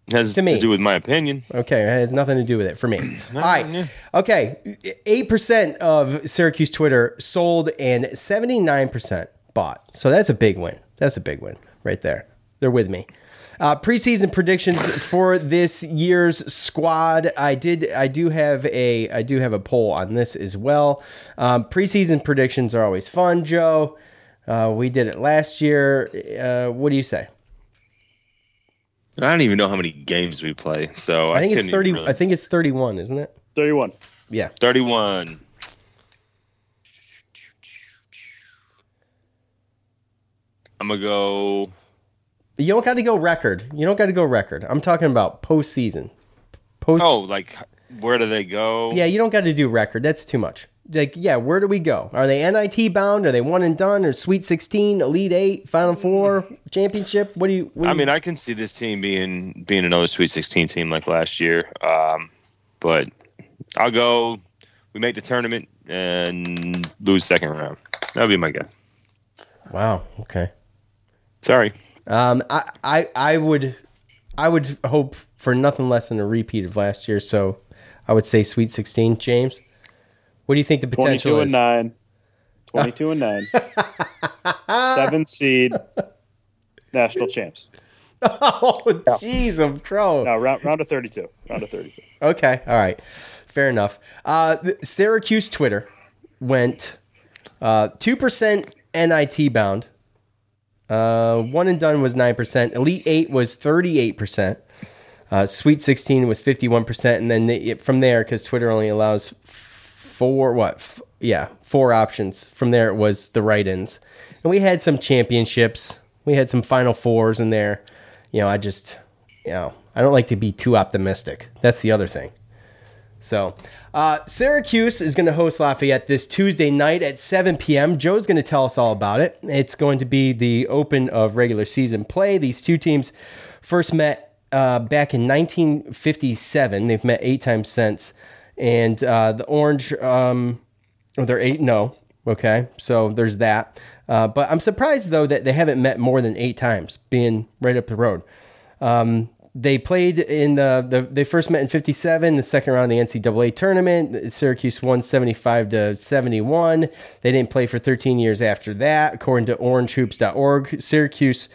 It has to, to do with my opinion. Okay, it has nothing to do with it for me. All right. Okay, eight percent of Syracuse Twitter sold and seventy-nine percent bought. So that's a big win. That's a big win right there. They're with me. Uh, preseason predictions for this year's squad. I did. I do have a. I do have a poll on this as well. Um, preseason predictions are always fun, Joe. Uh, we did it last year. Uh, what do you say? I don't even know how many games we play, so I think I it's thirty. Really... I think it's thirty-one, isn't it? Thirty-one. Yeah, thirty-one. I'm gonna go. You don't got to go record. You don't got to go record. I'm talking about postseason. Post. Oh, like where do they go? Yeah, you don't got to do record. That's too much. like, yeah, where do we go? Are they N I T bound? Are they one and done? Or Sweet sixteen, Elite Eight, Final Four, Championship? What do you? What do I you mean, think? I can see this team being being another Sweet sixteen team like last year. Um, but I'll go. We make the tournament and lose second round. That'll be my guess. Wow. Okay. Sorry. Um, I, I I would I would hope for nothing less than a repeat of last year. So I would say Sweet sixteen, James. What do you think the potential is? twenty-two and nine twenty-two and nine. Seven seed national champs. Oh, jeez, I'm pro. No, round, round of thirty-two. Round of thirty-two. Okay. All right. Fair enough. Uh, Syracuse Twitter went uh, two percent N I T bound. Uh, one and done was nine percent. Elite eight was thirty-eight percent. Uh, Sweet sixteen was fifty-one percent. And then they, from there, because Twitter only allows four, what? F- yeah, four options. From there, it was the write-ins. And we had some championships. We had some Final Fours in there. You know, I just, you know, I don't like to be too optimistic. That's the other thing. So, uh, Syracuse is going to host Lafayette this Tuesday night at seven p.m. Joe's going to tell us all about it. It's going to be the open of regular season play. These two teams first met uh, back in nineteen fifty-seven. They've met eight times since. And uh, the Orange, um, oh, they're eight, no. Okay, so there's that. Uh, but I'm surprised, though, that they haven't met more than eight times, being right up the road. Um They played in the, the they first met in fifty-seven, the second round of the N C double A tournament. Syracuse won seventy-five to seventy-one. They didn't play for thirteen years after that, according to orange hoops dot org. Syracuse,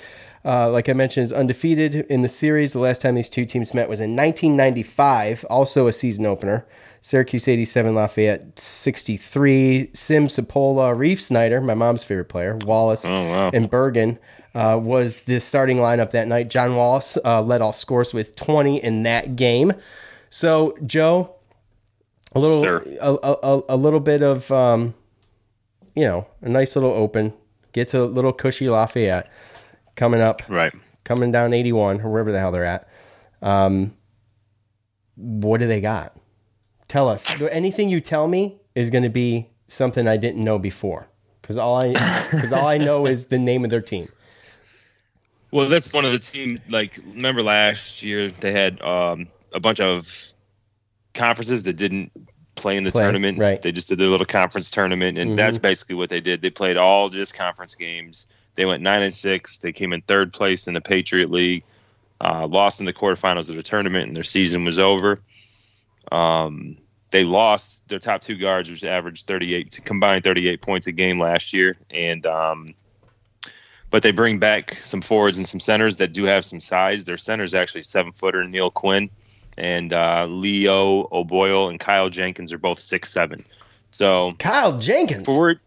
uh, like I mentioned, is undefeated in the series. The last time these two teams met was in nineteen ninety-five, also a season opener. Syracuse eighty-seven, Lafayette sixty-three. Sim Cipolla, Reef Snyder, my mom's favorite player, Wallace, oh, wow. and Bergen. Uh, was the starting lineup that night. John Wallace uh, led all scores with twenty in that game. So, Joe, a little, a, a, a little bit of, um, you know, a nice little open. Get to a little cushy Lafayette coming up, right? Coming down eighty-one or wherever the hell they're at. Um, what do they got? Tell us. Anything you tell me is going to be something I didn't know before, because all I because all I know is the name of their team. Well, that's one of the teams, like, remember last year they had um, a bunch of conferences that didn't play in the play, tournament. Right. They just did their little conference tournament, and mm-hmm. that's basically what they did. They played all just conference games. They went nine and six. They came in third place in the Patriot League, uh, lost in the quarterfinals of the tournament, and their season was over. Um, they lost their top two guards, which averaged thirty-eight, combined thirty-eight points a game last year, and um, – but they bring back some forwards and some centers that do have some size. Their center's actually seven-footer Neil Quinn, and uh, Leo O'Boyle and Kyle Jenkins are both six seven. So Kyle Jenkins? Forward,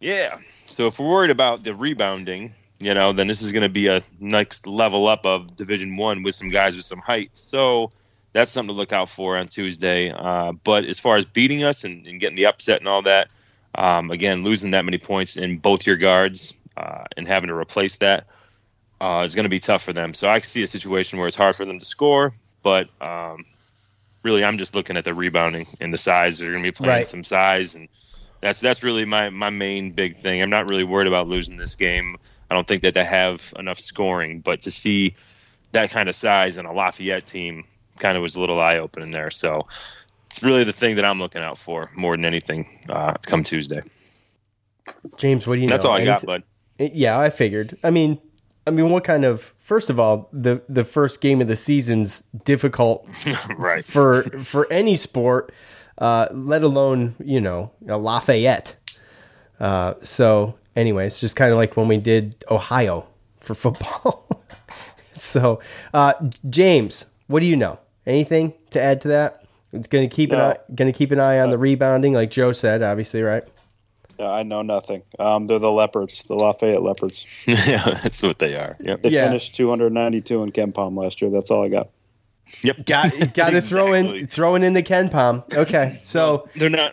yeah. So if we're worried about the rebounding, you know, then this is going to be a next level up of Division One with some guys with some height. So that's something to look out for on Tuesday. Uh, but as far as beating us and, and getting the upset and all that, um, again, losing that many points in both your guards, Uh, and having to replace that uh, is going to be tough for them. So I see a situation where it's hard for them to score, but um, really I'm just looking at the rebounding and the size. They're going to be playing right. some size, and that's that's really my, my main big thing. I'm not really worried about losing this game. I don't think that they have enough scoring, but to see that kind of size in a Lafayette team kind of was a little eye-opening there. So it's really the thing that I'm looking out for more than anything uh, come Tuesday. James, what do you know? That's all I got, bud. Yeah, I figured. I mean, I mean, what kind of? First of all, the, the first game of the season's difficult, right? For for any sport, uh, let alone you know a Lafayette. Uh, so, anyway, it's just kind of like when we did Ohio for football. so, uh, James, what do you know? Anything to add to that? It's going to keep no. an eye, going to keep an eye on no. the rebounding, like Joe said, obviously, right? I know nothing. Um, they're the Leopards, the Lafayette Leopards. yeah, that's what they are. Yep. They yeah. finished two hundred ninety-two in KenPom last year. That's all I got. Yep. Got got exactly. to throw in throwing in the KenPom. Okay, so they're not.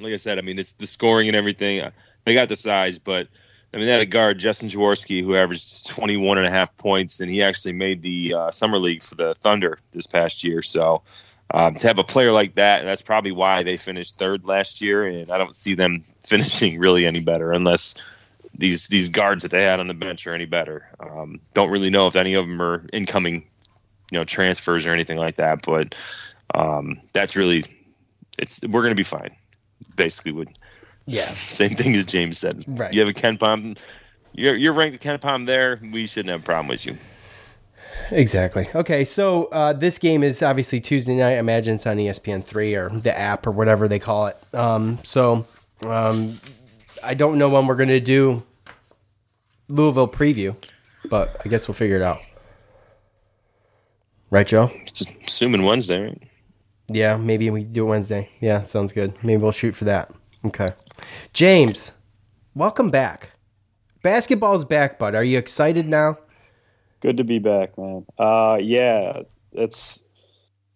Like I said, I mean, it's the scoring and everything. They got the size, but I mean, they had a guard, Justin Jaworski, who averaged twenty-one and a half points, and he actually made the uh, summer league for the Thunder this past year. So Um, to have a player like that, and that's probably why they finished third last year, and I don't see them finishing really any better unless these these guards that they had on the bench are any better. Um, don't really know if any of them are incoming, you know, transfers or anything like that, but um, that's really it's we're going to be fine. Basically, would yeah, same thing as James said. Right. You have a KenPom, you're you're ranked at KenPom there. We shouldn't have a problem with you. Exactly. Okay, so uh, this game is obviously Tuesday night. I imagine it's on E S P N three or the app or whatever they call it. Um, so um, I don't know when we're going to do Louisville preview, but I guess we'll figure it out. Right, Joe? It's assuming Wednesday, right? Yeah, maybe we do it Wednesday. Yeah, sounds good. Maybe we'll shoot for that. Okay. James, welcome back. Basketball's back, bud. Are you excited now? Good to be back, man. Uh, yeah, it's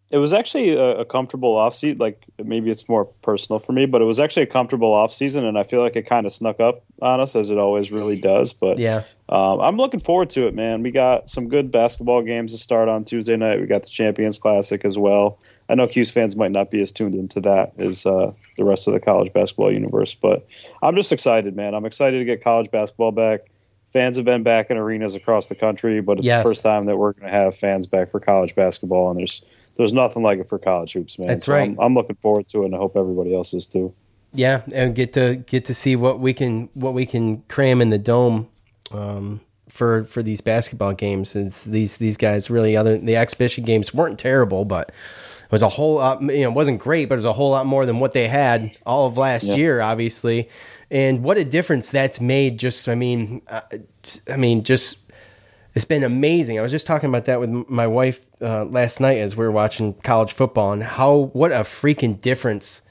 it was actually a, a comfortable offseason. Like, maybe it's more personal for me, but it was actually a comfortable offseason, and I feel like it kind of snuck up on us, as it always really does. But yeah, um, I'm looking forward to it, man. We got some good basketball games to start on Tuesday night. We got the Champions Classic as well. I know Cuse fans might not be as tuned into that as uh, the rest of the college basketball universe, but I'm just excited, man. I'm excited to get college basketball back. Fans have been back in arenas across the country, but it's yes. the first time that we're going to have fans back for college basketball, and there's there's nothing like it for college hoops, man. That's so right. I'm, I'm looking forward to it, and I hope everybody else is too. Yeah, and get to get to see what we can what we can cram in the dome um, for for these basketball games. It's these these guys really other the exhibition games weren't terrible, but it was a whole lot. You know, it wasn't great, but it was a whole lot more than what they had all of last yeah. year, obviously. And what a difference that's made. Just, I mean, uh, I mean, just, it's been amazing. I was just talking about that with my wife uh, last night as we were watching college football, and how, what a freaking difference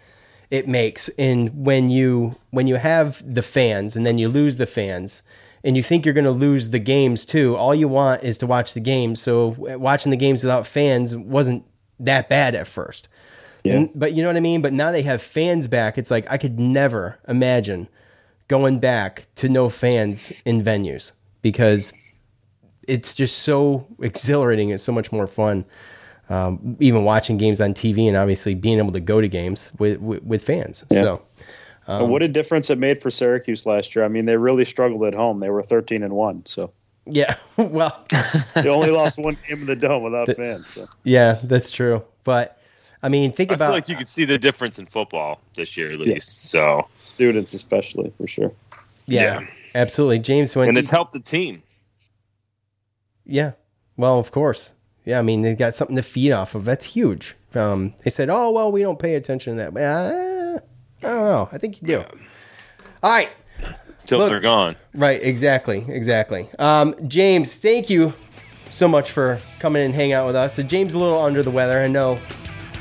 it makes. And when you, when you have the fans and then you lose the fans and you think you're going to lose the games too, all you want is to watch the games. So watching the games without fans wasn't that bad at first. Yeah. And, but you know what I mean? But now they have fans back. It's like I could never imagine going back to no fans in venues, because it's just so exhilarating. It's so much more fun, um, even watching games on T V and obviously being able to go to games with, with, with fans. Yeah. So, um, what a difference it made for Syracuse last year. I mean, they really struggled at home. They were thirteen and one, so. Yeah, well. They only lost one game in the dome without the, fans. So. Yeah, that's true. But. I mean, think about. I feel like you could see the difference in football this year, at least. Yeah. So students, especially, for sure. Yeah, yeah. Absolutely, James. When and it's he, helped the team. Yeah, well, of course. Yeah, I mean, they've got something to feed off of. That's huge. Um, they said, "Oh, well, we don't pay attention to that." Uh, I don't know. I think you do. Yeah. All right. Till they're gone. Right. Exactly. Exactly. Um, James, thank you so much for coming and hanging out with us. So James, a little under the weather, I know.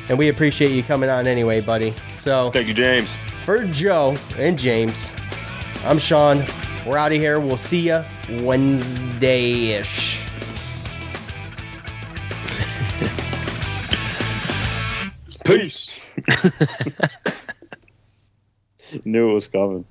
And we appreciate you coming on anyway, buddy. So thank you, James. For Joe and James, I'm Sean. We're out of here. We'll see you Wednesday-ish. Peace. Knew it was coming.